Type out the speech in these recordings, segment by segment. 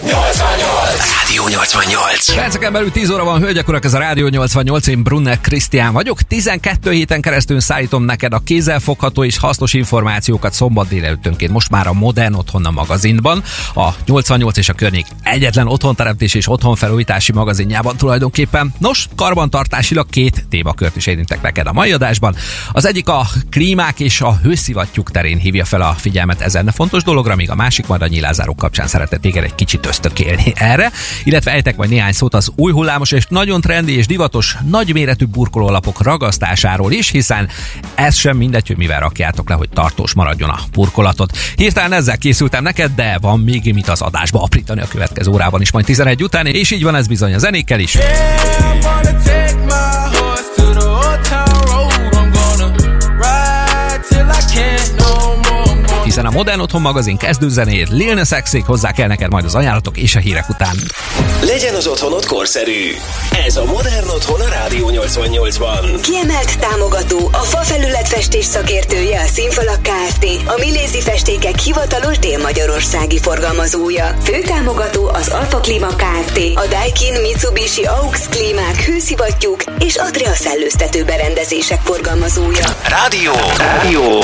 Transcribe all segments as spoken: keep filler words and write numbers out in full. Rádió nyolcvannyolc. Perceken belül tíz óra van, hölgyek, urak, ez a Rádió nyolcvannyolc, én Brunner Krisztián vagyok. tizenkét héten keresztül szállítom neked a kézzelfogható és hasznos információkat szombat délelőttönként. Most már a Modern Otthon a magazinban, a nyolcvannyolc és a környék egyetlen otthonteremtés és otthonfelújítási magazinjában tulajdonképpen. Nos, karbantartásilag két témakört is érintek neked a mai adásban. Az egyik a klímák és a hőszivattyúk terén hívja fel a figyelmet ezen a fontos dologra, míg a másik majd a nyilázárok kapcsán szeretett téged egy kicsit ösztökélni erre, illetve ejtek majd néhány szót az új hullámos és nagyon trendi és divatos nagyméretű burkolólapok ragasztásáról is, hiszen ez sem mindegy, hogy mivel rakjátok le, hogy tartós maradjon a burkolatot. Hirtelen ezzel készültem neked, de van még mit az adásba aprítani a következő órában is, majd tizenegy után, és így van ez bizony a zenékkel is. Hiszen a Modern Otthon magazin kezdőzenéjét Lil Nas X-ig, hozzá kell neked majd az ajánlatok és a hírek után. Legyen az otthonod korszerű! Ez a Modern Otthon a Rádió nyolcvannyolcban. Kiemelt támogató, a fafelületfestés szakértője a Színfalak Kft., a Milesi festékek hivatalos dél-magyarországi forgalmazója. Főtámogató az Alfa Klíma Kft., a Daikin, Mitsubishi, Aux klímák, hőszivattyúk és Atrea szellőztető berendezések forgalmazója. Rádió! Rádió!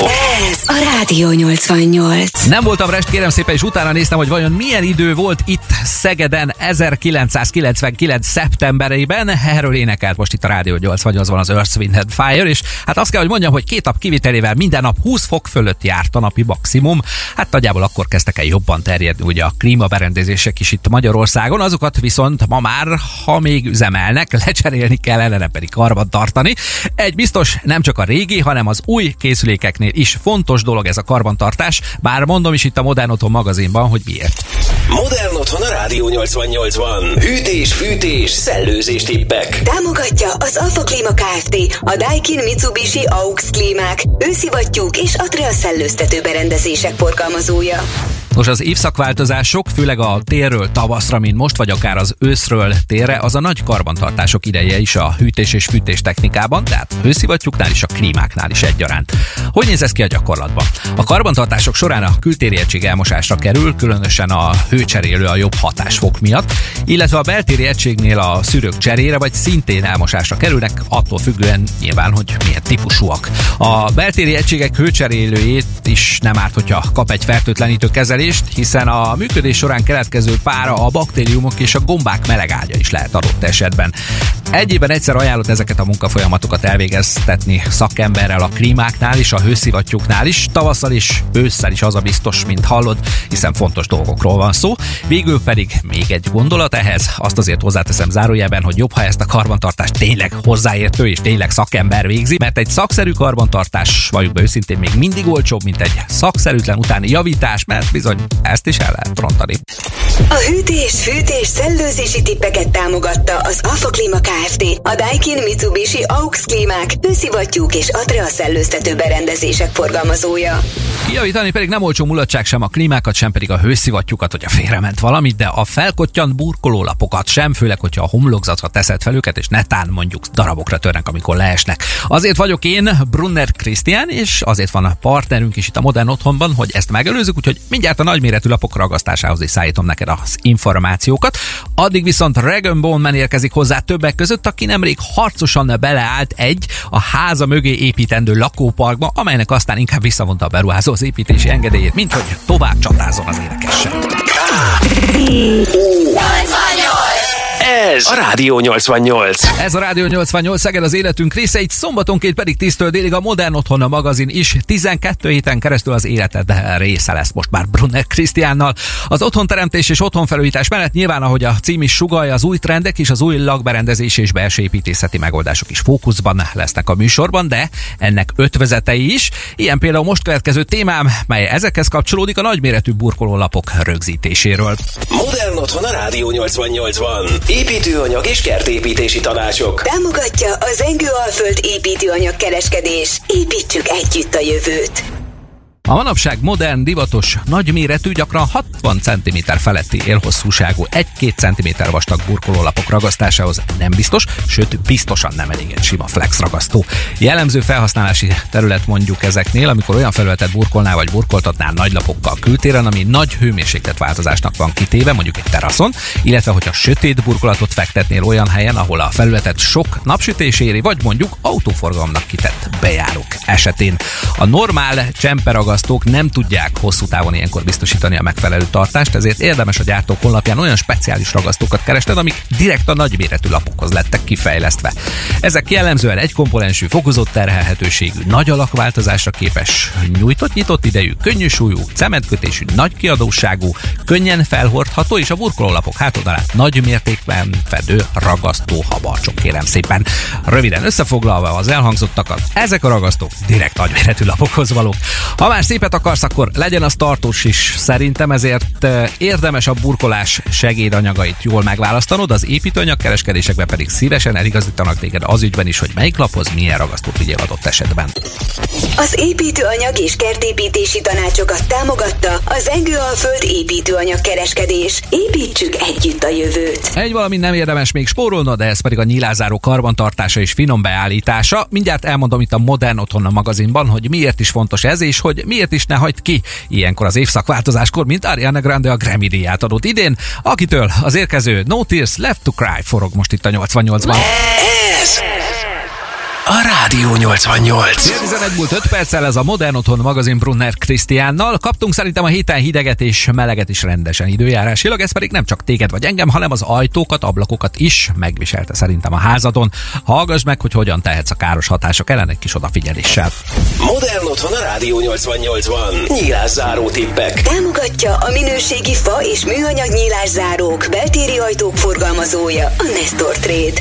Ez a Rádió nyolcvannyolc. Nem voltam rest, kérem szépen, és utána néztem, hogy vajon milyen idő volt itt Szegeden ezerkilencszázkilencvenkilenc szeptemberében. Erről énekelt most itt a Rádió nyolcvannyolcban az Earth, Wind and Fire, és hát azt kell, hogy mondjam, hogy két nap kivételével minden nap húsz fok fölött járt a napi maximum. Hát nagyjából akkor kezdtek el jobban terjedni ugye a klímaberendezések is itt Magyarországon, azokat viszont ma már, ha még üzemelnek, lecserélni kellene, nem pedig karban tartani. Egy biztos, nem csak a régi, hanem az új készülékeknél is fontos dolog ez a karbantartás. Bár mondom is itt a Modern Otthon magazinban, hogy miért. Modern Otthon a Rádió nyolcvannyolcban. Hűtés, fűtés, szellőzés tippek. Támogatja az Alfa Klíma Kft., a Daikin, Mitsubishi, Aux klímák, őszivattyúk és Atrea szellőztető berendezések forgalmazója. Nos, az évszakváltozások, főleg a térről tavaszra, mint most, vagy akár az őszről térre, az a nagy karbantartások ideje is a hűtés és fűtés technikában, tehát hőszivattyúknál és a klímáknál is egyaránt. Hogy néz ez ki a gyakorlatban? A karbantartások során a kültéri egység elmosásra kerül, különösen a hőcserélő a jobb hatásfok miatt, illetve a beltéri egységnél a szűrők cserére vagy szintén elmosásra kerülnek, attól függően nyilván, hogy milyen típusúak. A beltéri egységek hőcserélőjét is nem árt, hogyha kap egy fertőtlenítő kezelést, hiszen a működés során keletkező pára, a baktériumok és a gombák melegágya is lehet adott esetben. Egy évben egyszer ajánlott ezeket a munkafolyamatokat elvégeztetni szakemberrel a klímáknál is, a hőszivattyúknál is, tavasszal is, ősszel is, az a biztos, mint hallod, hiszen fontos dolgokról van szó. Végül pedig még egy gondolat ehhez, azt azért hozzáteszem zárójelben, hogy jobb, ha ezt a karbantartást tényleg hozzáértő és tényleg szakember végzi, mert egy szakszerű karbantartás, valljuk be őszintén, még mindig olcsóbb, mint egy szakszerűtlen utáni javítás, mert bizony ezt is el lehet rontani. A hűtés, fűtés, szellőzési tippeket támogatta az Alfa Klíma Kft., a Daikin, Mitsubishi, Aux klímák, hőszivattyúk és Atrea szellőztető berendezések forgalmazója. Kijavítani pedig nem olcsó mulatság, sem a klímákat, sem pedig a hőszivattyúkat, hogyha félrement valamit, de a felkottyant burkolólapokat sem, főleg, hogyha a homlokzatra teszed fel őket, és netán mondjuk darabokra törnek, amikor leesnek. Azért vagyok én, Brunner Krisztián, és azért van a partnerünk is itt a Modern Otthonban, hogy ezt megelőzzük, úgyhogy mindjárt a nagyméretű lapok ragasztásához is szállítom neked az információkat. Addig viszont Regan Bowman érkezik hozzá többek között, aki nemrég harcosan beleállt egy a háza mögé építendő lakóparkba, amelynek aztán inkább visszavonta a beruházó az építési engedélyét, mint hogy tovább csatázon az énekessel. Ez a Rádió nyolcvannyolc. Ez a Rádió nyolcvannyolc, Szeged az életünk része, így szombatonként pedig tíztől délig a Modern Otthon a magazin is tizenkét héten keresztül az életed része lesz most már Brunner Krisztiánnal. Az otthonteremtés és otthonfelújítás mellett nyilván, ahogy a cím is sugallja, az új trendek és az új lakberendezés és belső építészeti megoldások is fókuszban lesznek a műsorban, de ennek ötvezetei is. Ilyen például most következő témám, mely ezekhez kapcsolódik, a nagyméretű burkolólapok rögzítéséről. Modern Otthon a Rádió nyolcvannyolcban. Építőanyag és kertépítési tanácsok. Támogatja a Zengő Alföld építőanyag kereskedés. Építsük együtt a jövőt. A manapság modern, divatos, nagyméretű, gyakran hatvan centiméter feletti élhosszúságú egy-két centiméter vastag burkolólapok ragasztásához nem biztos, sőt biztosan nem elég egy sima flex ragasztó. Jellemző felhasználási terület mondjuk ezeknél, amikor olyan felületet burkolnál vagy burkoltatnál nagy lapokkal kültéren, ami nagy hőmérséklet változásnak van kitéve, mondjuk egy teraszon, illetve hogyha sötét burkolatot fektetnél olyan helyen, ahol a felületet sok napsütés éri, vagy mondjuk autóforgalomnak kitett bejárók esetén. A normál csemperagasztók nem tudják hosszú távon ilyenkor biztosítani a megfelelő tartást, ezért érdemes a gyártók honlapján olyan speciális ragasztókat keresned, amik direkt a nagyméretű lapokhoz lettek kifejlesztve. Ezek jellemzően egykomponensű, fokozott terhelhetőségű, nagy alakváltozásra képes, nyújtott-nyitott idejű, könnyű súlyú, cementkötésű, nagy kiadóságú, könnyen felhordható és a burkolólapok hátoldalát nagy mértékben fedő ragasztó habarcsok, kérem szépen. Röviden összefoglalva az elhangzottakat, ezek a ragasztók direkt nagyméretű lapokhoz valók. Ha már szépet akarsz, akkor legyen az tartós is. Szerintem ezért érdemes a burkolás segédanyagait jól megválasztanod, az építőanyagkereskedésekben pedig szívesen eligazítanak téged az ügyben is, hogy melyik laphoz milyen ragasztót vigyél adott esetben. Az építőanyag és kertépítési tanácsokat támogatta az Zengő Alföld építőanyagkereskedés. Építsük együtt a jövőt. Egy valami nem érdemes még spórolnod, ez pedig a nyilázáró karbantartása és finom beállítása. Mindjárt elmondom itt a Modern Otthon magazinban, hogy miért is fontos ez, és hogy miért is ne hagyd ki ilyenkor az évszakváltozáskor, mint Ariana Grande a Grammy díját adott idén, akitől az érkező No Tears Left to Cry forog most itt a nyolcvannyolcban. Ez a Rádió nyolcvannyolc. tizenegy múlt öt perccel ez a Modern Otthon magazin Brunner Krisztiánnal. Kaptunk szerintem a héten hideget és meleget is rendesen időjárásilag, ez pedig nem csak téged vagy engem, hanem az ajtókat, ablakokat is megviselte szerintem a házadon. Hallgass meg, hogy hogyan tehetsz a káros hatások ellen egy kis odafigyeléssel. Modern Otthon a Rádió nyolcvannyolcban. Nyílászáró tippek. Támogatja a minőségi fa és műanyag nyílászárók beltéri ajtók forgalmazója a Nestor Trade.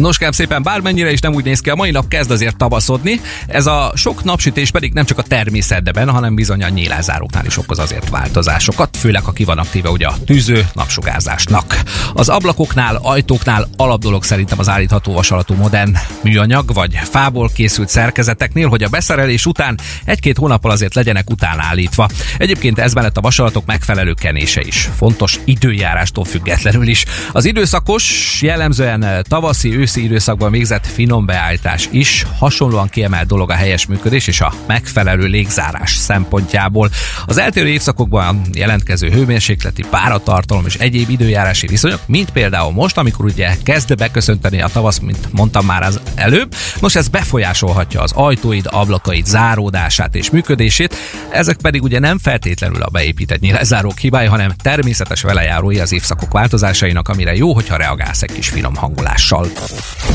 Nos kérem szépen, bármennyire is nem úgy néz ki, a mai nap kezd azért tavaszodni. Ez a sok napsütés pedig nem csak a természetben, hanem bizony a nyílászáróknál is okoz azért változásokat, főleg ha ki van aktíve ugye a tűző napsugárzásnak. Az ablakoknál, ajtóknál alapdolog szerintem az állítható vasalatú modern műanyag vagy fából készült szerkezeteknél, hogy a beszerelés után egy-két hónappal azért legyenek utánállítva. Egyébként ez mellett a vasalatok megfelelő kenése is fontos, időjárástól függetlenül is. Az időszakos, jellemzően tavaszi, őszi időszakban végzett finom beállítás is hasonlóan kiemelt dolog a helyes működés és a megfelelő légzárás szempontjából. Az eltérő évszakokban jelentkező hőmérsékleti, páratartalom és egyéb időjárási viszonyok, mint például most, amikor ugye kezd beköszönteni a tavasz, mint mondtam már az előbb, most ez befolyásolhatja az ajtóid, ablakaid záródását és működését, ezek pedig ugye nem feltétlenül a beépített nyílászárók hibája, hanem természetes velejárói az évszakok változásainak, amire jó, hogyha reagálsz egy kis finom hangolással.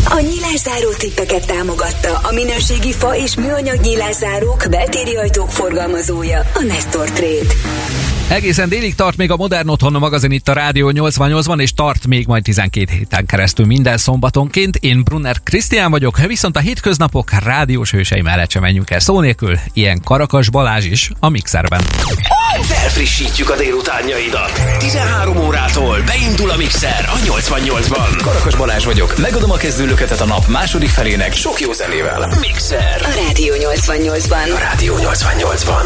A nyílászárók tippeket támogatta a minőségi fa és műanyag nyílászárók beltéri ajtók forgalmazója, a Nestor Trade. Egészen délig tart még a Modern Otthon magazin itt a Rádió nyolcvannyolcban, és tart még majd tizenkét héten keresztül minden szombatonként. Én Brunner Krisztián vagyok, viszont a hétköznapok rádiós hősei mellett sem menjünk el szó nélkül, ilyen Karakas Balázs is a mixerben. Felfrissítjük a délutánjaidat. tizenhárom órától beindul a mixer a nyolcvannyolcban. Karakas Balázs vagyok, megadom a kezdőlöketet a nap második felének sok jó zenével. Mixer a Rádió nyolcvannyolcban. A Rádió nyolcvannyolcban.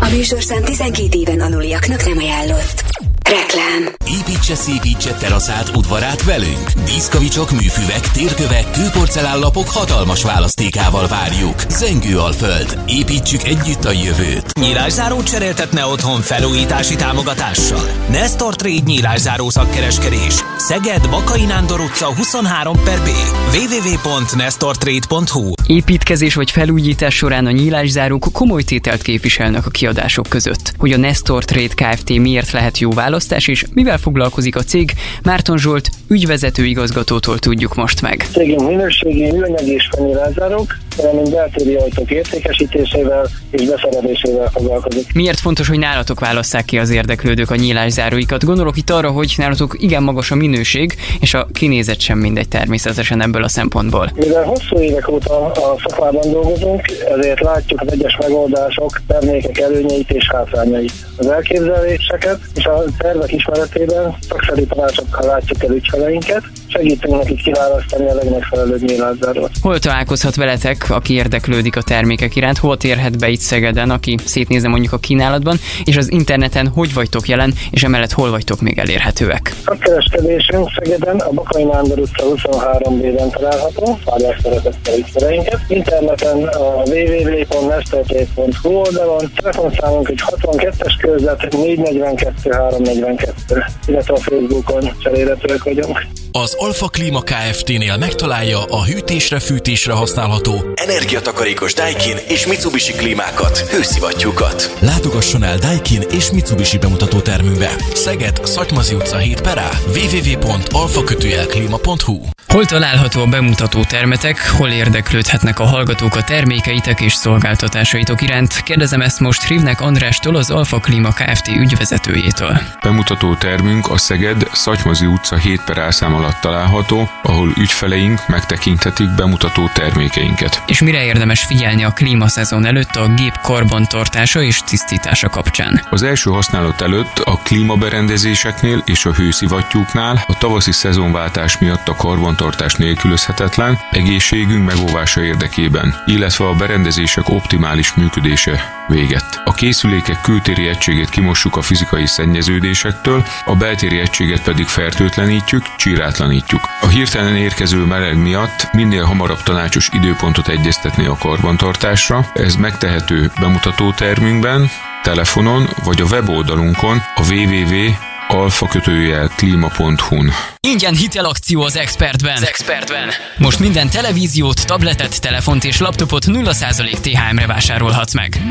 A műsorszám tizenkét éven aluliaknak nem ajánlott. Reklám. Építse, szépítse teraszát, udvarát velünk. Díszkavicsok, műfüvek, térkövek, kőporcelállapok hatalmas választékával várjuk. Zengő Alföld. Építsük együtt a jövőt. Nyílászárót cseréltetne otthon felújítási támogatással. Nestor Trade nyílászárók szakkereskedés. Szeged, Bakai Nándor utca huszonhárom per B. double-u double-u double-u pont nestor trade pont hu. Építkezés vagy felújítás során a nyílászárók komoly tételt képviselnek a kiadások között. Hogy a Nestor Trade Kft. Miért lehet jó választás és mivel foglalkozik a cég, Márton Zsolt ügyvezető igazgatótól tudjuk most meg. A cégünk minőségi műanyag és fa nyílászárók, valamint beltéri ajtók értékesítésével és beszerelésével foglalkozik. Miért fontos, hogy nálatok válasszák ki az érdeklődők a nyílászáróikat? Gondolok itt arra, hogy nálatok igen magas a minőség, és a kinézet sem mindegy természetesen ebből a szempontból. Mivel hosszú évek óta a szakmában dolgozunk, ezért látjuk az egyes megoldások, termékek előnyeit és hátrányait, az elképzeléseket és a tervek ismeretében szakszerű tanácsokkal látjuk el ügyfeleinket, segítünk nekik kiválasztani a legmegfelelőbb nyilázzáról. Hol találkozhat veletek, aki érdeklődik a termékek iránt? Hol térhet be itt Szegeden, aki szétnézze mondjuk a kínálatban, és az interneten hogy vagytok jelen, és emellett hol vagytok még elérhetőek? A kereskedésünk Szegeden a Bakony Nándor utca huszonhárom B-ben található, várják szeretettel ügyfeleinket. Interneten a double-u double-u double-u pont nestor trade pont hu oldalon, telefonszámunk egy hatvankettes körzet négy negyvenkettő háromszáznegyvenkettő, illetve a Facebookon cseréletőek vagyunk. Az Alfa Klíma Kft-nél megtalálja a hűtésre-fűtésre használható energiatakarékos Daikin és Mitsubishi klímákat, hőszivattyúkat. Látogasson el Daikin és Mitsubishi bemutató termünkbe. Szeged, Szatymazi utca hét per A, double-u double-u double-u pont alfa kötőjel klíma pont hu. Hol található a bemutató termetek, hol érdeklődhetnek a hallgatók a termékeitek és szolgáltatásaitok iránt? Kérdezem ezt most Rivnek Andrástól, az Alfa Klíma Kft ügyvezetőjétől. Bemutató termünk a Szeged, Szatymazi utca hét per A szám alatt található, ahol ügyfeleink megtekinthetik bemutató termékeinket. És mire érdemes figyelni a klímaszezon előtt a gép karbantartása és tisztítása kapcsán? Az első használat előtt a klímaberendezéseknél és a hőszivattyúknál a tavaszi szezonváltás miatt a karbantartás nélkülözhetetlen, egészségünk megóvása érdekében, illetve a berendezések optimális működése véget. A készülékek kültéri egységét kimossuk a fizikai szennyeződésektől, a beltéri egységet pedig fertőtlenítjük, csírátlanítjuk. A hirtelen érkező meleg miatt minél hamarabb tanácsos időpontot egyeztetni a karbantartásra, ez megtehető bemutató termünkben, telefonon vagy a weboldalunkon a double-u double-u double-u pont alfa kötőjel klíma pont hu. Ingyen hitelakció az Expertben. Az Expertben. Most minden televíziót, tabletet, telefont és laptopot nulla százalék té há emre vásárolhatsz meg.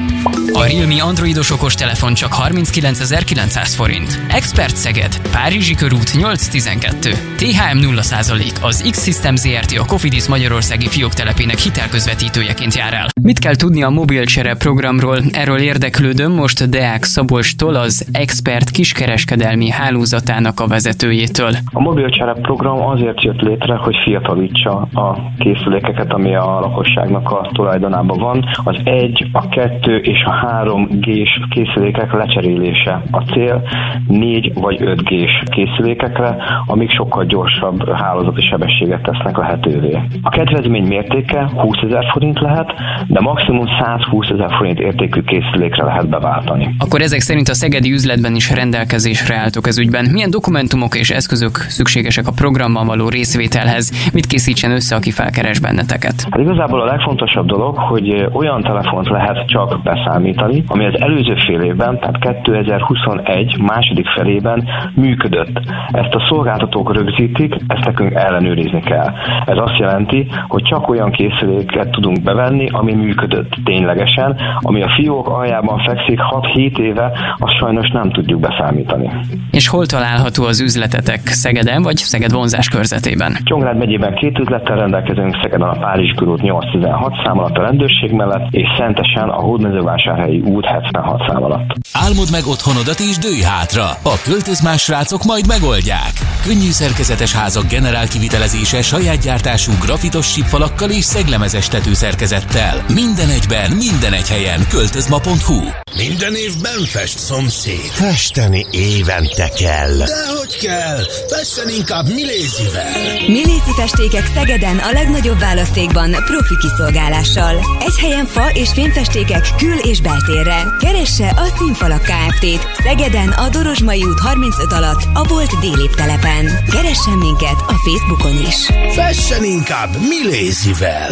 A Realme androidos okostelefon csak harminckilencezer-kilencszáz forint. Expert Szeged, Párizsi körút nyolc tizenkettő. té há em nulla százalék, az XSystem zé er té a Cofidis magyarországi fióktelepének hitelközvetítőjeként jár el. Mit kell tudni a mobilcsere programról? Erről érdeklődöm most Deák Szabolcstól, az Expert kiskereskedelmi hálózatának a vezetőjétől. A mobilcsere program azért jött létre, hogy fiatalítsa a készülékeket, ami a lakosságnak a tulajdonában van. Az egy, a kettő és a három G-s készülékek lecserélése a cél, négy vagy öt G-s készülékekre, amik sokkal gyorsabb hálózati sebességet tesznek lehetővé. A kedvezmény mértéke húszezer forint lehet, de maximum százhúszezer forint értékű készülékre lehet beváltani. Akkor ezek szerint a szegedi üzletben is rendelkezésre álltok ez ügyben. Milyen dokumentumok és eszközök szükségesek a programmal való részvételhez? Mit készítsen össze, aki felkeres benneteket? Hát igazából a legfontosabb dolog, hogy olyan telefont lehet csak beszámítani, ami az előző fél évben, tehát kétezer-huszonegy második felében működött. Ezt a szolgáltatók rögzítik, ezt nekünk ellenőrizni kell. Ez azt jelenti, hogy csak olyan készüléket tudunk bevenni, ami működött ténylegesen, ami a fiók aljában fekszik hat-hét éve, azt sajnos nem tudjuk beszámítani. És hol található az üzletetek? Szegeden vagy Szeged vonzás körzetében? Csongrád megyében két üzlettel rendelkezünk, Szegeden a Párizs körút nyolc tizenhat szám alatt a rendőrség mellett, és Szentesen a Hódmezővásárhelyi út hetvenhat szám alatt. Álmod meg otthonodat és dőj hátra! A költözmás srácok majd megoldják! Könnyű szerkezetes házak generál kivitelezése saját gyártású grafitos sípfalakkal és szeglemezes tetőszerkezettel. Minden egyben, minden egy helyen. költözma pont hu. Minden évben fest szomszéd. Festeni évente kell. Dehogy kell! Fessen inkább Milesivel! Milesi festékek Szegeden a legnagyobb választékban, profi kiszolgálással. Egy helyen fa és fényfestékek kül- és beltérre. Keresse a Színfalak Kft-t Szegeden a Dorozsmai út harmincöt alatt, a volt Délép telepen. Keressen minket a Facebookon is. Fessen inkább Milesivel!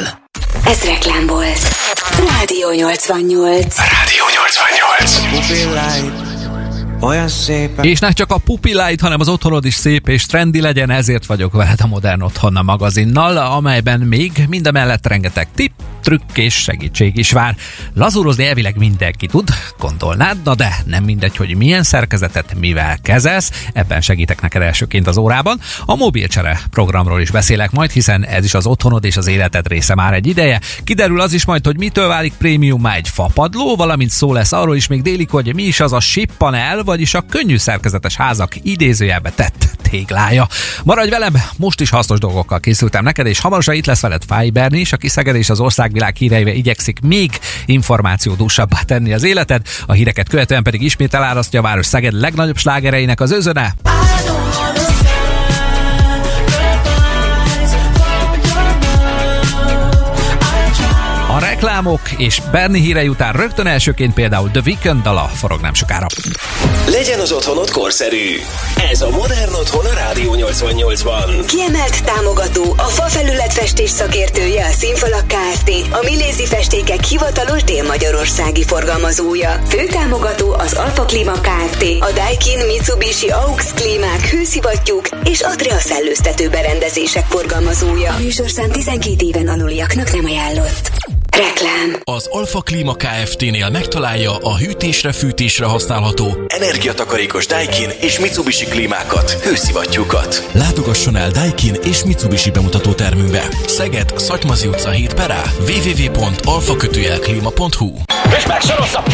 Ez reklám volt. Rádió nyolcvannyolc. Rádió nyolcvannyolc. Olyan szépen. És nem csak a pupiláid, hanem az otthonod is szép és trendi legyen, ezért vagyok veled a Modern Otthon magazinnal, amelyben még mindemellett rengeteg tipp, trükk és segítség is vár. Lazúrozni elvileg mindenki tud, gondolnád, na de nem mindegy, hogy milyen szerkezetet mivel kezelsz, ebben segítek neked elsőként az órában. A mobilcsere programról is beszélek majd, hiszen ez is az otthonod és az életed része már egy ideje. Kiderül az is majd, hogy mitől válik prémiummá egy fapadló, valamint szó lesz arról is még délig, hogy mi is az a es i pé panel, vagyis a könnyű szerkezetes házak idézőjelbe tett téglája. Maradj velem, most is hasznos dolgokkal készültem neked, és hamarosan itt lesz veled Fáj Berni is, aki Szeged és az országvilág híreivel igyekszik még információdúsabbá tenni az életed, a híreket követően pedig ismét elárasztja a város Szeged legnagyobb slágereinek az özöne. Reklámok és Berni hírei után rögtön elsőként például The Weeknd dala forog nem sokára. Legyen az otthonod korszerű. Ez a Modern Otthon a Rádió nyolcvannyolcban. Kiemelt támogató, a fafelületfestés szakértője a Színfalak Kft. A Milesi festékek hivatalos dél-magyarországi forgalmazója. Főtámogató az Alfa Klíma Kft. A Daikin, Mitsubishi, Aux klímák, hőszivattyúk és Atrea szellőztető berendezések forgalmazója. A műsorszám tizenkét éven aluliaknak nem ajánlott. Reklám. Az Alfa Klíma Kft-nél megtalálja a hűtésre-fűtésre használható energiatakarékos Daikin és Mitsubishi klímákat, hőszivattyúkat. Látogasson el Daikin és Mitsubishi bemutató termünkbe. Szeged, Szatymazi utca hét per A, double-u double-u double-u pont alfa dash klíma pont hu. És meg se rosszabb!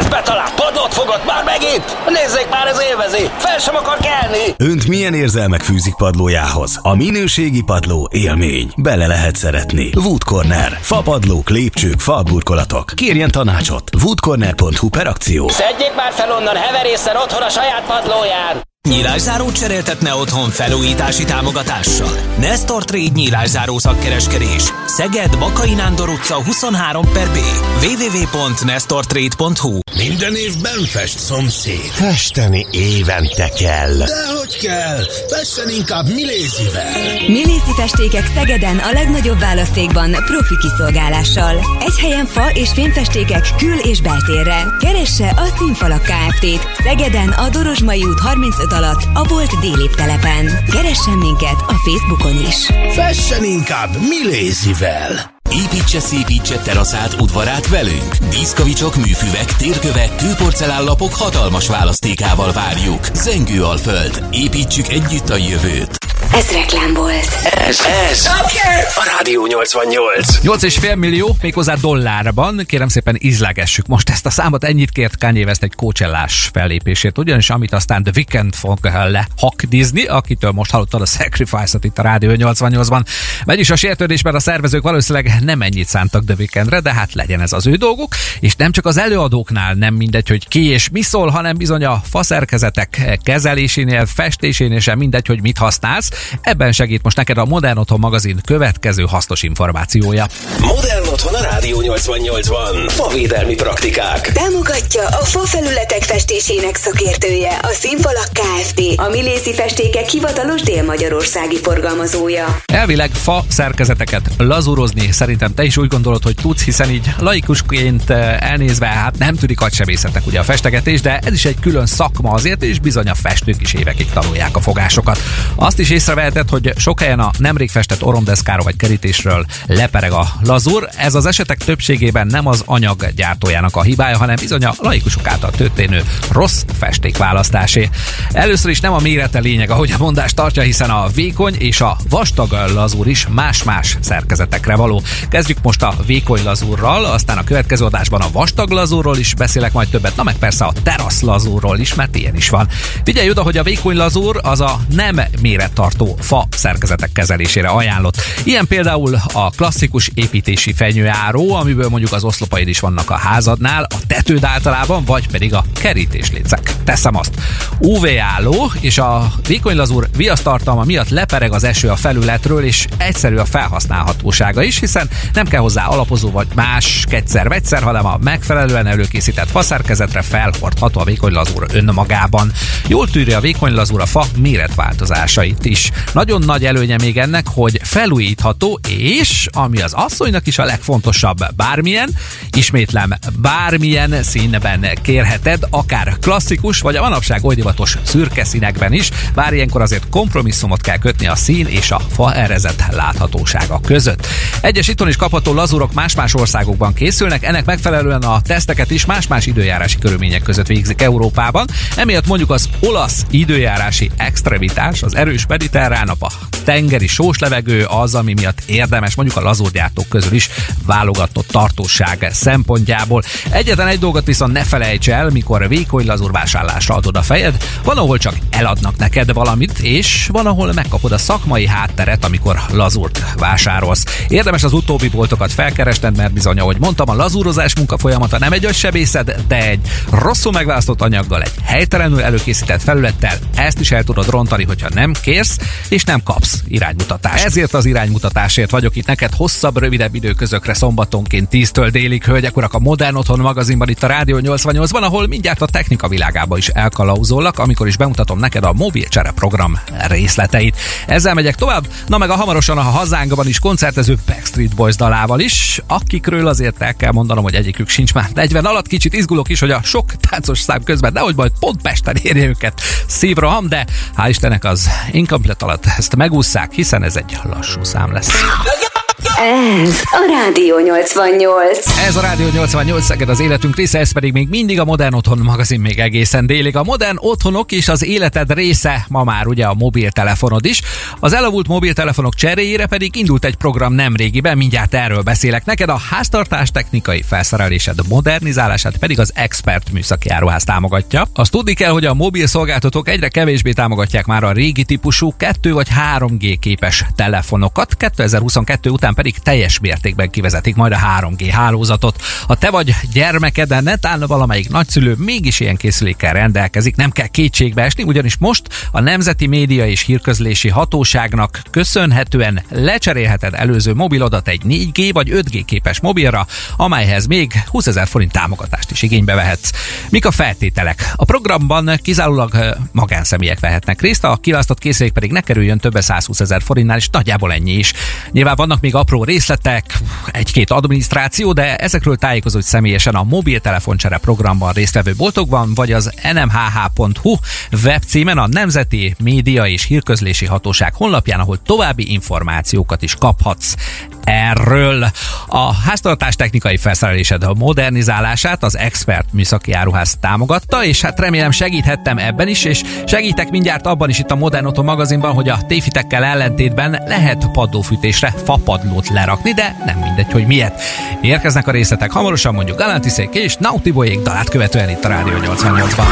Ez betalál, padlót fogott már megint! Nézzék már, ez élvezi! Fel sem akar kelni! Önt milyen érzelmek fűzik padlójához? A minőségi padló élmény. Bele lehet szeretni. Wood Corner. Fapadlók, lépcsők, faburkolatok. Kérjen tanácsot. woodcorner.hu per akció. Szedjék már fel onnan, heverészen otthon a saját padlóján! Nyílászárót cseréltetne otthon felújítási támogatással? Nestor Trade nyílászáró szakkereskedés. Szeged, Bakai Nándor utca huszonhárom per B. double-u double-u double-u pont nestor trade pont hu. Minden évben fest szomszéd. Festeni évente kell. Dehogy kell. Fessen inkább Milézivel. Milesi festékek Szegeden a legnagyobb választékban, profi kiszolgálással. Egy helyen fa- és fényfestékek kül- és beltérre. Keresse a Színfalak Kft-t. Szegeden a Dorozsmai út harmincöt alatt, a volt Délép telepen. Keressen minket a Facebookon is. Fessen inkább Milézivel. Építse, szépítse teraszát, udvarát velünk. Díszkavicsok, műfüvek, térkövek, kőporcelállapok hatalmas választékával várjuk. Zengő Alföld. Építsük együtt a jövőt. Ez reklám volt. Ez, ez. Okay. A Rádió nyolcvannyolc. nyolc egész öt millió, méghozzá dollárban. Kérem szépen, ízlegessük most ezt a számot. Ennyit kért Kanye West egy Coachellás fellépésért. Ugyanis amit aztán The Weeknd fog lehakdizni, akitől most hallottad a Sacrifice-ot itt a Rádió nyolcvannyolcban. Megy is a sértődésben, a szervezők valószínűleg nem ennyit szántak The Weekndre, de hát legyen ez az ő dolguk. És nem csak az előadóknál nem mindegy, hogy ki és mi szól, hanem bizony a faszerkezetek kezelésénél, festésénél sem mindegy, hogy mit használsz. Ebben segít most neked a Modern Otthon magazin következő hasznos információja. Modern Otthon a Rádió nyolcvannyolcban. Favédelmi praktikák. Támogatja a fafelületek festésének szakértője, a Színfalak Kft. A Milesi festékek hivatalos dél-magyarországi forgalmazója. Elvileg fa szerkezeteket lazúrozni szerintem te is úgy gondolod, hogy tudsz, hiszen így laikusként elnézve hát nem tűnik agysebészetnek ugye a festegetés, de ez is egy külön szakma azért, és bizony a festők is évekig tanulják a fogásokat. Azt is észrevehetett, hogy sok helyen a nemrég festett oromdeszkára vagy kerítésről lepereg a lazúr. Ez az esetek többségében nem az anyag gyártójának a hibája, hanem bizony a laikusok által történő rossz festékválasztásé. Először is nem a mérete lényeg, ahogy a mondás tartja, hiszen a vékony és a vastag lazúr is más-más szerkezetekre való. Kezdjük most a vékony lazúrral, aztán a következő adásban a vastag lazúrról is beszélek majd többet, na meg persze a terasz lazúrról is, mert ilyen is van. Figyelj oda, hogy a vékony lazúr az a nem mérettartó fa szerkezetek kezelésére ajánlott. Ilyen például a klasszikus építési fenyőáró, amiből mondjuk az oszlopaid is vannak a házadnál, a tetőd általában, vagy pedig a kerítéslécek. Teszem azt. u vé álló és a vékony lazúr viasztartalma miatt lepereg az eső a felületről, és egyszerű a felhasználhatósága is, hiszen nem kell hozzá alapozó vagy más kettszer-vegyszer, hanem a megfelelően előkészített faszerkezetre felhordható a vékony lazúr önmagában. Jól tűri a vékony lazúr a fa méretváltozásait is. Nagyon nagy előnye még ennek, hogy felújítható, és ami az asszonynak is a legfontosabb, bármilyen, ismétlem, bármilyen színben kérheted, akár klasszikus, vagy a manapság oly divatos szürke színekben is, bár ilyenkor azért kompromisszumot kell kötni a szín és a fa erezet láthatósága között. Egyes itthon is kapható lazúrok más-más országokban készülnek, ennek megfelelően a teszteket is más-más időjárási körülmények között végzik Európában, emiatt mondjuk az olasz időjárási extremitás, az erős mediterrán nap, a tengeri sós levegő az, ami miatt érdemes mondjuk a lazúrgyártók közül is válogatott tartóság szempontjából. Egyetlen egy dolgot viszont ne felejts el, mikor vékony lazúr vásárolás ajánlásra adod a fejed, van, ahol csak eladnak neked valamit, és van, ahol megkapod a szakmai hátteret, amikor lazurt vásárolsz. Érdemes az utóbbi boltokat felkeresned, mert bizony, ahogy mondtam, a lazúrozás munkafolyamata nem egy agysebészet, de egy rosszul megválasztott anyaggal, egy helytelenül előkészített felülettel ezt is el tudod rontani, hogyha nem kérsz és nem kapsz iránymutatást. Ezért az iránymutatásért vagyok itt neked hosszabb, rövidebb időközökre szombatonként tíztől délig, hölgyek, urak, a Modern Otthon magazinban itt a Rádió nyolcvannyolcban, ahol mindjárt a technika világába is elkalauzollak, amikor is bemutatom neked a mobilcsere program részleteit. Ezzel megyek tovább, na meg a hamarosan a hazánkban is koncertező Backstreet Boys dalával is, akikről azért el kell mondanom, hogy egyikük sincs már negyven alatt, kicsit izgulok is, hogy a sok táncos szám közben nehogy majd pont Pesten érje őket szívroham, de hál' Istennek az Incomplete alatt ezt megússzák, hiszen ez egy lassú szám lesz. Ez a Rádió nyolcvannyolc. Ez a Rádió nyolcvannyolc, Szeged az életünk része, ez pedig még mindig a Modern Otthon magazin még egészen délig. A Modern Otthonok is az életed része, ma már ugye a mobiltelefonod is. Az elavult mobiltelefonok cseréjére pedig indult egy program nemrégiben, mindjárt erről beszélek neked. A háztartás technikai felszerelésed modernizálását pedig az Expert műszaki áruház támogatja. Azt tudni kell, hogy a mobil szolgáltatók egyre kevésbé támogatják már a régi típusú kettő vagy három G képes telefonokat. kétezer-huszonkettő után pedig teljes mértékben kivezetik majd a három G hálózatot. Ha te vagy gyermeked, netán valamelyik nagyszülő mégis ilyen készülékkel rendelkezik, nem kell kétségbe esni, ugyanis most a Nemzeti Média és Hírközlési Hatóságnak köszönhetően lecserélheted előző mobilodat egy négy G vagy öt G képes mobilra, amelyhez még húszezer forint támogatást is igénybe vehetsz. Mik a feltételek? A programban kizárólag magánszemélyek vehetnek részt, a kiválasztott készülék pedig ne kerüljön többe százhúszezer forintnál, és nagyjából ennyi is. Nyilván vannak még a apró részletek, egy-két adminisztráció, de ezekről tájékozódj személyesen a mobiltelefoncsere programban résztvevő boltokban, vagy az n m h h pont h u webcímen, a Nemzeti Média és Hírközlési Hatóság honlapján, ahol további információkat is kaphatsz erről. A háztartás technikai felszerelésed modernizálását az Expert műszaki áruház támogatta, és hát remélem segíthettem ebben is, és segítek mindjárt abban is itt a Modern Otthon magazinban, hogy a tévhitekkel ellentétben lehet padlófűtésre fapadlót lerakni, de nem mindegy, hogy miért. Érkeznek a részletek hamarosan, mondjuk Galantiszék és Nautibolyék dalát követően itt a Rádió nyolcvannyolcban.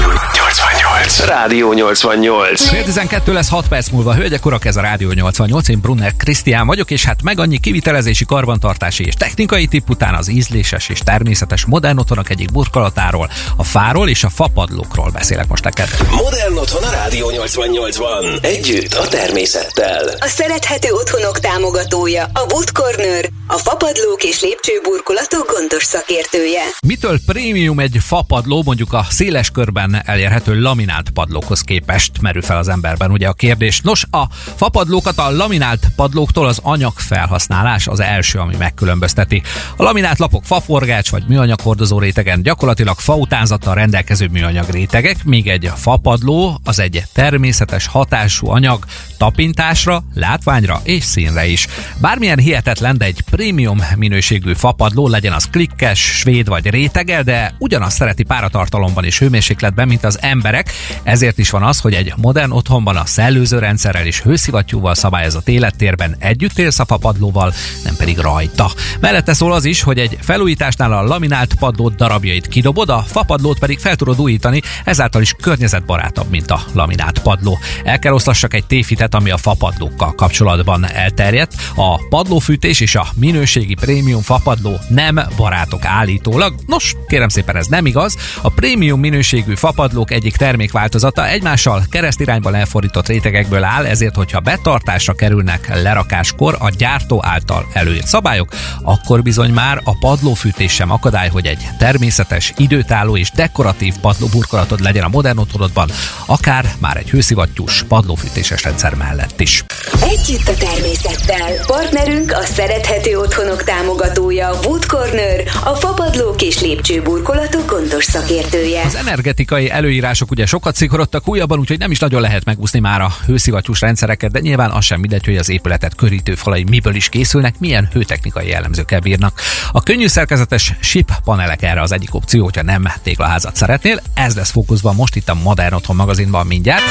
Rádió nyolcvannyolc. fél tizenkettő lesz hat perc múlva. Hölgyek, urak, ez a Rádió nyolcvannyolc, én Brunner Krisztián vagyok, és hát meg annyi kivitelezési, karbantartási és technikai tipp után az ízléses és természetes Modern Otthonok egyik burkolatáról, a fáról és a fapadlókról beszélek most neked. Modern Otthon a Rádió nyolcvannyolcban. Együtt a természettel. A szerethető otthonok támogatója, a Wood Corner, a fapadlók és lépcsőburkolatok gondos szakértője. Mitől prémium egy fapadló, mondjuk a széles körben elérhető laminált padlókhoz képest, merül fel az emberben ugye a kérdés. Nos, a fapadlókat a laminált padlóktól az anyagfelhasználás az első, ami megkülönbözteti. A laminált lapok faforgács vagy műanyaghordozó rétegen gyakorlatilag fautánzattal rendelkező műanyag rétegek, míg egy fapadló az egy természetes hatású anyag tapintásra, látványra és színre is. Bármilyen hihetetlen, de egy prémium minőségű fapadló, legyen az klikkes, svéd vagy rétegel, de ugyanazt szereti páratartalomban és hőmérsékletben, mint az emberek, ezért is van az, hogy egy modern otthonban a szellőzőrendszerrel és hőszivattyúval szabályozott élettérben együtt élsz a fapadlóval, nem pedig rajta. Mellette szól az is, hogy egy felújításnál a laminált padlót darabjait kidobod, a fapadlót pedig fel tudod újítani, ezáltal is környezetbarátabb, mint a laminált padló. El kell oszlassak egy tévhitet, ami a fapadlókkal kapcsolatban elterjedt. A padlófűtés és a minőségi prémium fapadló nem barátok állítólag. Nos, kérem szépen, ez nem igaz. A prémium minőségű fapadlók egyik termékváltozata egymással keresztirányban elfordított rétegekből áll, ezért, hogyha betartásra kerülnek lerakáskor a gyártó által előírt szabályok, akkor bizony már a padlófűtés sem akadály, hogy egy természetes, időtálló és dekoratív padlóburkolatod legyen a modern otthonodban, akár már egy hőszivattyús padlófűtéses rendszer mellett is. Együtt a természettel, partnerünk a szerethető otthonok támogatója, Wood Corner, a fapadlók és lépcsőburkolatok gondos szakértője. Az energetikai előírások ugye sokat szigorodtak újabban, úgyhogy nem is nagyon lehet megúszni már a hőszivattyús rendszereket, de nyilván az sem mindegy, hogy az épületet körítő falai miből is készülnek, milyen hőtechnikai jellemzőkkel bírnak. A könnyű szerkezetes es i pé panelek erre az egyik opció, hogyha nem téglaházat szeretnél. Ez lesz fókuszban most itt a Modern Otthon magazinban mindjárt.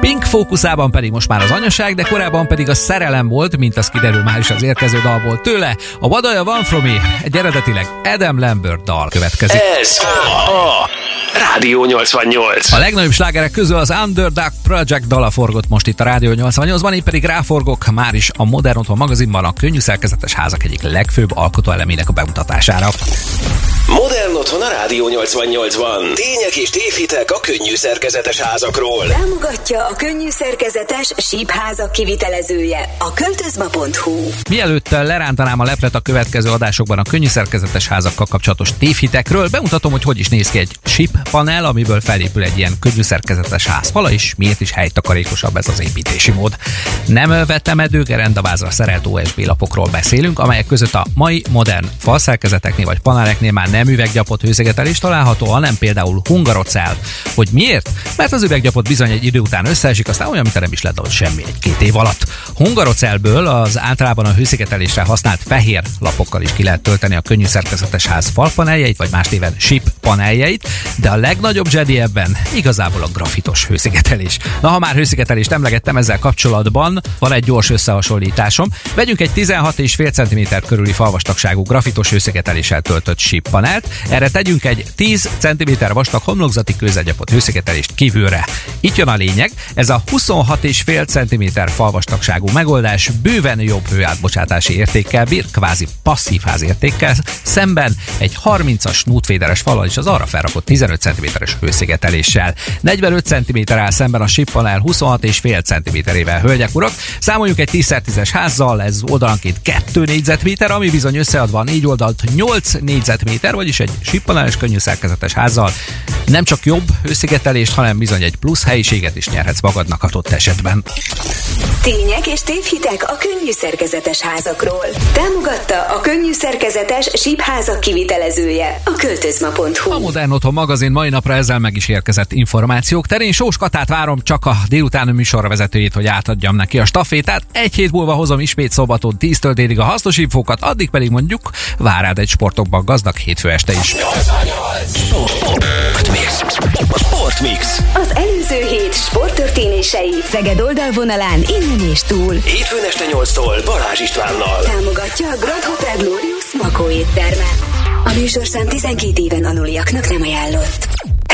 Pink fókuszában pedig most már az anyaság, de korábban pedig a szerelem volt, mint az kiderül már is az érkező dalból tőle. A Vadaya Van From Me, egy eredetileg Adam Lambert dal következik. Ez a Rádió nyolcvannyolc. A legnagyobb slágerek közül az Underdog Project dala forgott most itt a Rádió nyolcvannyolcban, én pedig ráforgok már is a Modern Otthon magazinban a könnyű szerkezetes házak egyik legfőbb alkotóelemének a bemutatására. Modern Otthon a Rádió nyolcvannyolcban. Tények és tévhitek a könnyű szerkezetes házakról. Támogatja a könnyű szerkezetes es i pé házak kivitelezője, a költözma pont hu. Mielőtt lerántanám a leplet a következő adásokban a könnyű szerkezetes házakkal kapcsolatos tévhitekről, bemutatom, hogy hogy is néz ki egy es i pé panel, amiből felépül egy ilyen könnyű szerkezetes ház fala, és miért is helytakarékosabb ez az építési mód. Nem vetemedő, gerendavázra szerelt o es bé lapokról beszélünk, amelyek között a mai modern falszerkezeteknél vagy paneleknél már nem üveggyapot hőszigetelés található, hanem például hungarocell. Hogy miért? Mert az üveggyapot bizony egy idő után összeesik, aztán olyan, mint nem is lett ott semmi egy-két év alatt. Hungarocellből az általában a hőszigetelésre használt fehér lapokkal is ki lehet tölteni a könnyű szerkezetes ház falpaneljeit, vagy más néven es i pé paneljeit, de a legnagyobb zsedi ebben igazából a grafitos hőszigetelés. Na, ha már hőszigetelést emlegettem, ezzel kapcsolatban van egy gyors összehasonlításom. Vegyünk egy tizenhat egész öt tized centiméter körüli falvastagságú grafitos hőszigeteléssel töltött es i pé panelt, erre tegyünk egy tíz centiméter vastag homlokzati kőzegyapot hőszigetelést kívülre. Itt jön a lényeg, ez a huszonhat egész öt tized centiméter falvastagságú megoldás bőven jobb hőátbocsátási értékkel bír, kvázi passzív házértékkel, szemben egy harmincas nútvéderes fallal és az arra felrakott tizenöt centiméteres hőszigeteléssel. negyvenöt centiméter áll szemben a es i pé panel huszonhat egész öt tized centiméterével, hölgyek, urak. Számoljuk egy tízszer tízes házzal, ez oldalanként két négyzetméter, ami bizony összeadva a négy oldalt nyolc négyzetméter, vagyis egy es i pé paneles könnyű szerkezetes házzal nem csak jobb hőszigetelést, hanem bizony egy plusz helyiséget is nyerhetsz magadnak adott esetben. Tények és tévhitek a könnyű szerkezetes házakról. Támogatta a könnyű szerkezetes es i pé házak kivitelezője, a költözma pont hu. A Modern Otthon magazin mai napra ezzel meg is érkezett információk terén. Sós Katát várom csak a délutáni műsorvezetőjét, hogy átadjam neki a stafétát. Egy hét múlva hozom ismét szombaton tíztől délig a hasznos infókat, addig pedig mondjuk vár rád egy sportokban gazdag hétfő este is. Sportmix. Sportmix. Az előző hét sporttörténései Szeged oldalvonalán innen és túl. Hétfőn este nyolctól Balázs Istvánnal. Támogatja a Grand Hotel Glorious Makó éttermet. A műsorszám tizenkét éven aluliaknak nem ajánlott.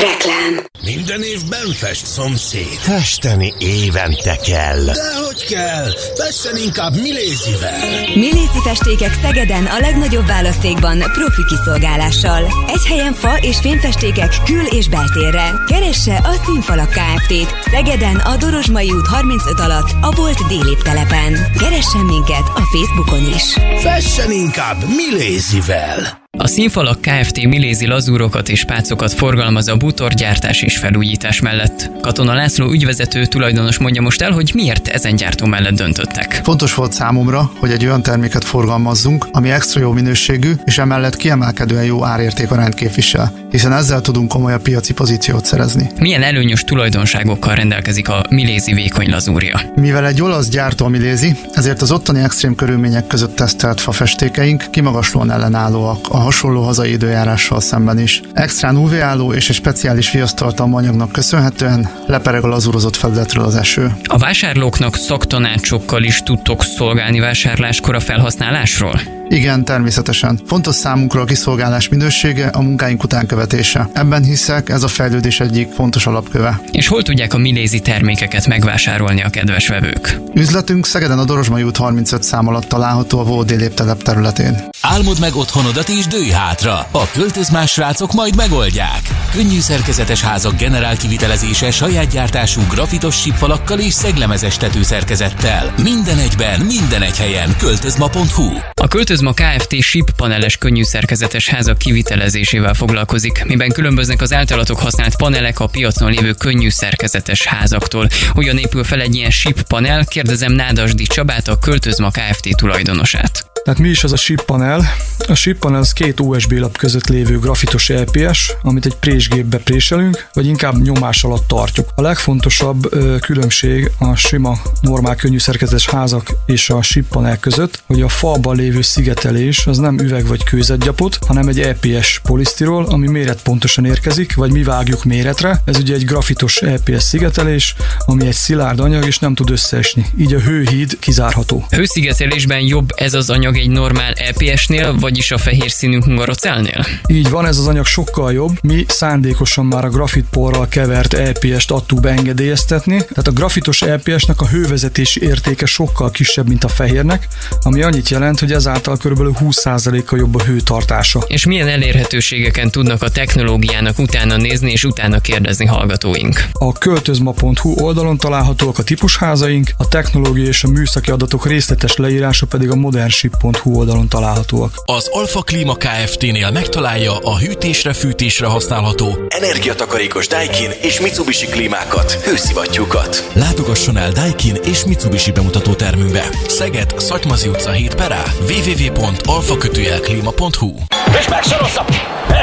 Reklám. Minden évben fest szomszéd. Festeni évente kell. Dehogy kell. Fessen inkább Milesivel. Milesi festékek Szegeden a legnagyobb választékban profi kiszolgálással. Egy helyen fa- és fényfestékek kül- és beltérre. Keresse a Színfalak Kft-t Szegeden a Dorozsmai út harmincöt alatt, a volt Délép telepen. Keressen minket a Facebookon is. Fessen inkább Milesivel. A Színfalak Kft. Milesi lazúrokat és pácokat forgalmaz a bútorgyártás és felújítás mellett. Katona László ügyvezető tulajdonos mondja most el, hogy miért ezen gyártó mellett döntöttek. Fontos volt számomra, hogy egy olyan terméket forgalmazzunk, ami extra jó minőségű, és emellett kiemelkedően jó árértékarányt képvisel, hiszen ezzel tudunk komolyabb piaci pozíciót szerezni. Milyen előnyös tulajdonságokkal rendelkezik a Milesi vékony lazúrja? Mivel egy olasz gyártó a Milesi, ezért az ottani extrém körülmények között tesztelt fafestékeink kimagaslóan ellenállóak a hasonló hazai időjárással szemben is. Extrán u vé álló és egy speciális viasztartalmú anyagnak köszönhetően lepereg a lazúrozott felületről az eső. A vásárlóknak szaktanácsokkal is tudtok szolgálni vásárláskor a felhasználásról? Igen, természetesen. Fontos számunkra a kiszolgálás minősége, a munkáink utánkövetése. Ebben hiszek, ez a fejlődés egyik fontos alapköve. És hol tudják a Milesi termékeket megvásárolni a kedves vevők? Üzletünk Szegeden a Dorozsmai út harmincöt szám alatt található a Volt Délép telep területén. Álmod meg otthonodat és dőj hátra! A költözmás srácok majd megoldják! Könnyű szerkezetes házak generál kivitelezése saját gyártású grafitos sípfalakkal és szeglemezes tetőszerkezettel. Minden egyben, minden egy helyen. költözma pont hu. A Költözma Kft. es i pé paneles könnyű szerkezetes házak kivitelezésével foglalkozik, miben különböznek az általatok használt panelek a piacon lévő könnyű szerkezetes házaktól. Hogyan épül fel egy ilyen es i pé panel? Kérdezem Nádasdi Csabát, a Költözma Kft. Tulajdonosát. Tehát mi is az a SIP panel? A SIP panel az két u es bé lap között lévő grafitos é pé es, amit egy présgépbe préselünk, vagy inkább nyomás alatt tartjuk. A legfontosabb ö, különbség a sima, normál könnyűszerkezetes házak és a SIP panel között, hogy a falban lévő szigetelés az nem üveg vagy kőzetgyapot, hanem egy é pé es polisztirol, ami méretpontosan érkezik, vagy mi vágjuk méretre. Ez ugye egy grafitos é pé es szigetelés, ami egy szilárd anyag és nem tud összeesni, így a hőhíd kizárható. Hőszigetelésben jobb ez az anyag egy normál é pé esnél, vagyis a fehér színű hungarocellnél? Így van, ez az anyag sokkal jobb. Mi szándékosan már a grafitporral kevert é pé est adtuk beengedélyeztetni, tehát a grafitos é pé esnek a hővezetési értéke sokkal kisebb, mint a fehérnek, ami annyit jelent, hogy ezáltal körülbelül húsz százaléka jobb a hőtartása. És milyen elérhetőségeken tudnak a technológiának utána nézni és utána kérdezni hallgatóink? A költözma pont hu oldalon találhatóak a típusházaink, a technológiai és a műszaki adatok részletes leírása pedig a modern sip pont hu oldalon találhatóak. Az Alfa Klíma Kft-nél megtalálja a hűtésre-fűtésre használható energiatakarékos Daikin és Mitsubishi klímákat, hőszivattyúkat. Látogasson el Daikin és Mitsubishi bemutató termünkbe. Szeged, Szatymazi utca hét per A, double-u double-u double-u pont alfa dash klíma pont hu. És meg se rosszabb!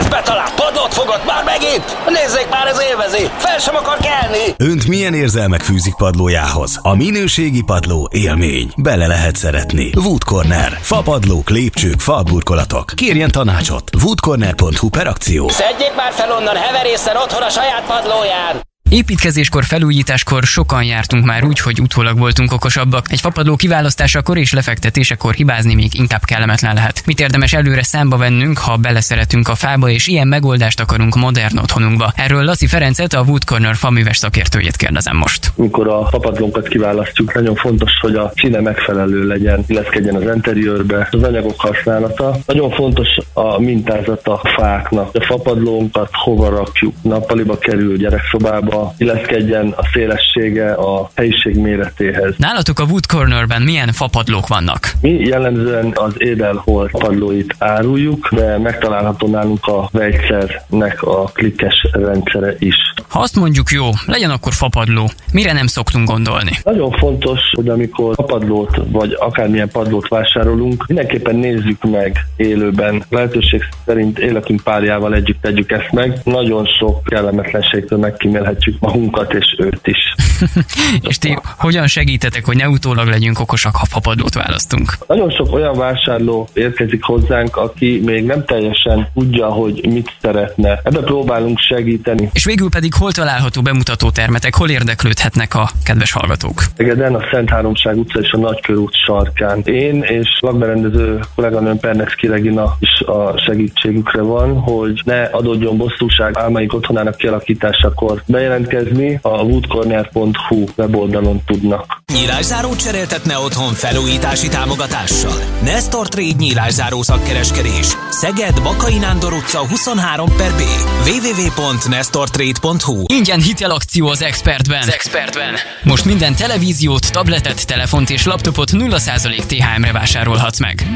Ez betalál! Padlót fogott már megint! Nézzék már, ez élvezi! Fel sem akar kelni! Önt milyen érzelmek fűzik padlójához? A minőségi padló élmény. Bele lehet szeretni. Wood Corner. Fapadlók, lépcsők, faburkolatok. Kérjen tanácsot. wood corner pont hu per akció. Szedjék már fel onnan, heverészen otthon a saját padlóján! Építkezéskor, felújításkor sokan jártunk már úgy, hogy utólag voltunk okosabbak. Egy fapadló kiválasztásakor és lefektetésekor hibázni még inkább kellemetlen lehet. Mit érdemes előre számba vennünk, ha beleszeretünk a fába, és ilyen megoldást akarunk modern otthonunkba? Erről Laci Ferencet, a Wood Corner faműves szakértőjét kérdezem most. Mikor a fapadlónkat kiválasztjuk, nagyon fontos, hogy a színe megfelelő legyen, illeszkedjen az interiőrbe, az anyagok használata. Nagyon fontos a mintázata a fáknak. A fapadlónkat hova rakjuk? Nappaliba kerül, gyerekszobába, illeszkedjen a szélessége a helyiség méretéhez. Nálatok a Wood Cornerben milyen fapadlók vannak? Mi jellemzően az Edelholt padlóit áruljuk, de megtalálható nálunk a vegyszernek a klikkes rendszere is. Ha azt mondjuk, jó, legyen akkor fapadló, mire nem szoktunk gondolni? Nagyon fontos, hogy amikor fapadlót vagy akármilyen padlót vásárolunk, mindenképpen nézzük meg élőben. Lehetőség szerint életünk párjával együtt tegyük ezt meg. Nagyon sok kellemetlenségtől megkímélhetjük magunkat és őt is. És ti hogyan segítetek, hogy ne utólag legyünk okosak, ha fapadlót választunk? Nagyon sok olyan vásárló érkezik hozzánk, aki még nem teljesen tudja, hogy mit szeretne. Ebbe próbálunk segíteni. És végül pedig hol található bemutatótermetek, hol érdeklődhetnek a kedves hallgatók? Szegeden a Szent Háromság utca és a Nagykörút sarkán. Én és lakberendező kolléganőm Perneczki Regina is a segítségükre van, hogy ne adódjon bosszúság álmaik otthonának kialakításakor. Bejelent a wood corner pont hu weboldalon tudnak. Nyílászárót cseréltetne otthon felújítási támogatással. Nestor Trade nyílászáró szakkereskedés. Szeged, Bakai Nándor utca huszonhárom per B. double-u double-u double-u pont nestor trade pont hu. Ingyen hitelakció az Expertben. Az Expertben. Most minden televíziót, tabletet, telefont és laptopot nulla százalék té há emre vásárolhatsz meg.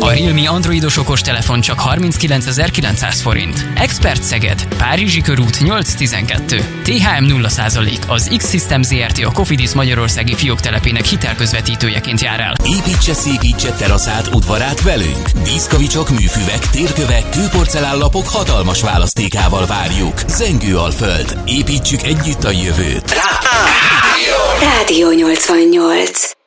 A Realme androidos okostelefon csak harminckilencezer-kilencszáz forint. Expert Szeged, Párizsi körút nyolc tizenkettő. té há em nulla százalék, az XSystem zé er té a Cofidis magyarországi fióktelepének hitelközvetítőjeként jár el. Építse, szépítse teraszát, udvarát velünk! Díszkavicsok, műfüvek, térkövek, kőporcelállapok hatalmas választékával várjuk. Zengő Alföld. Építsük együtt a jövőt. Rádió nyolcvannyolc.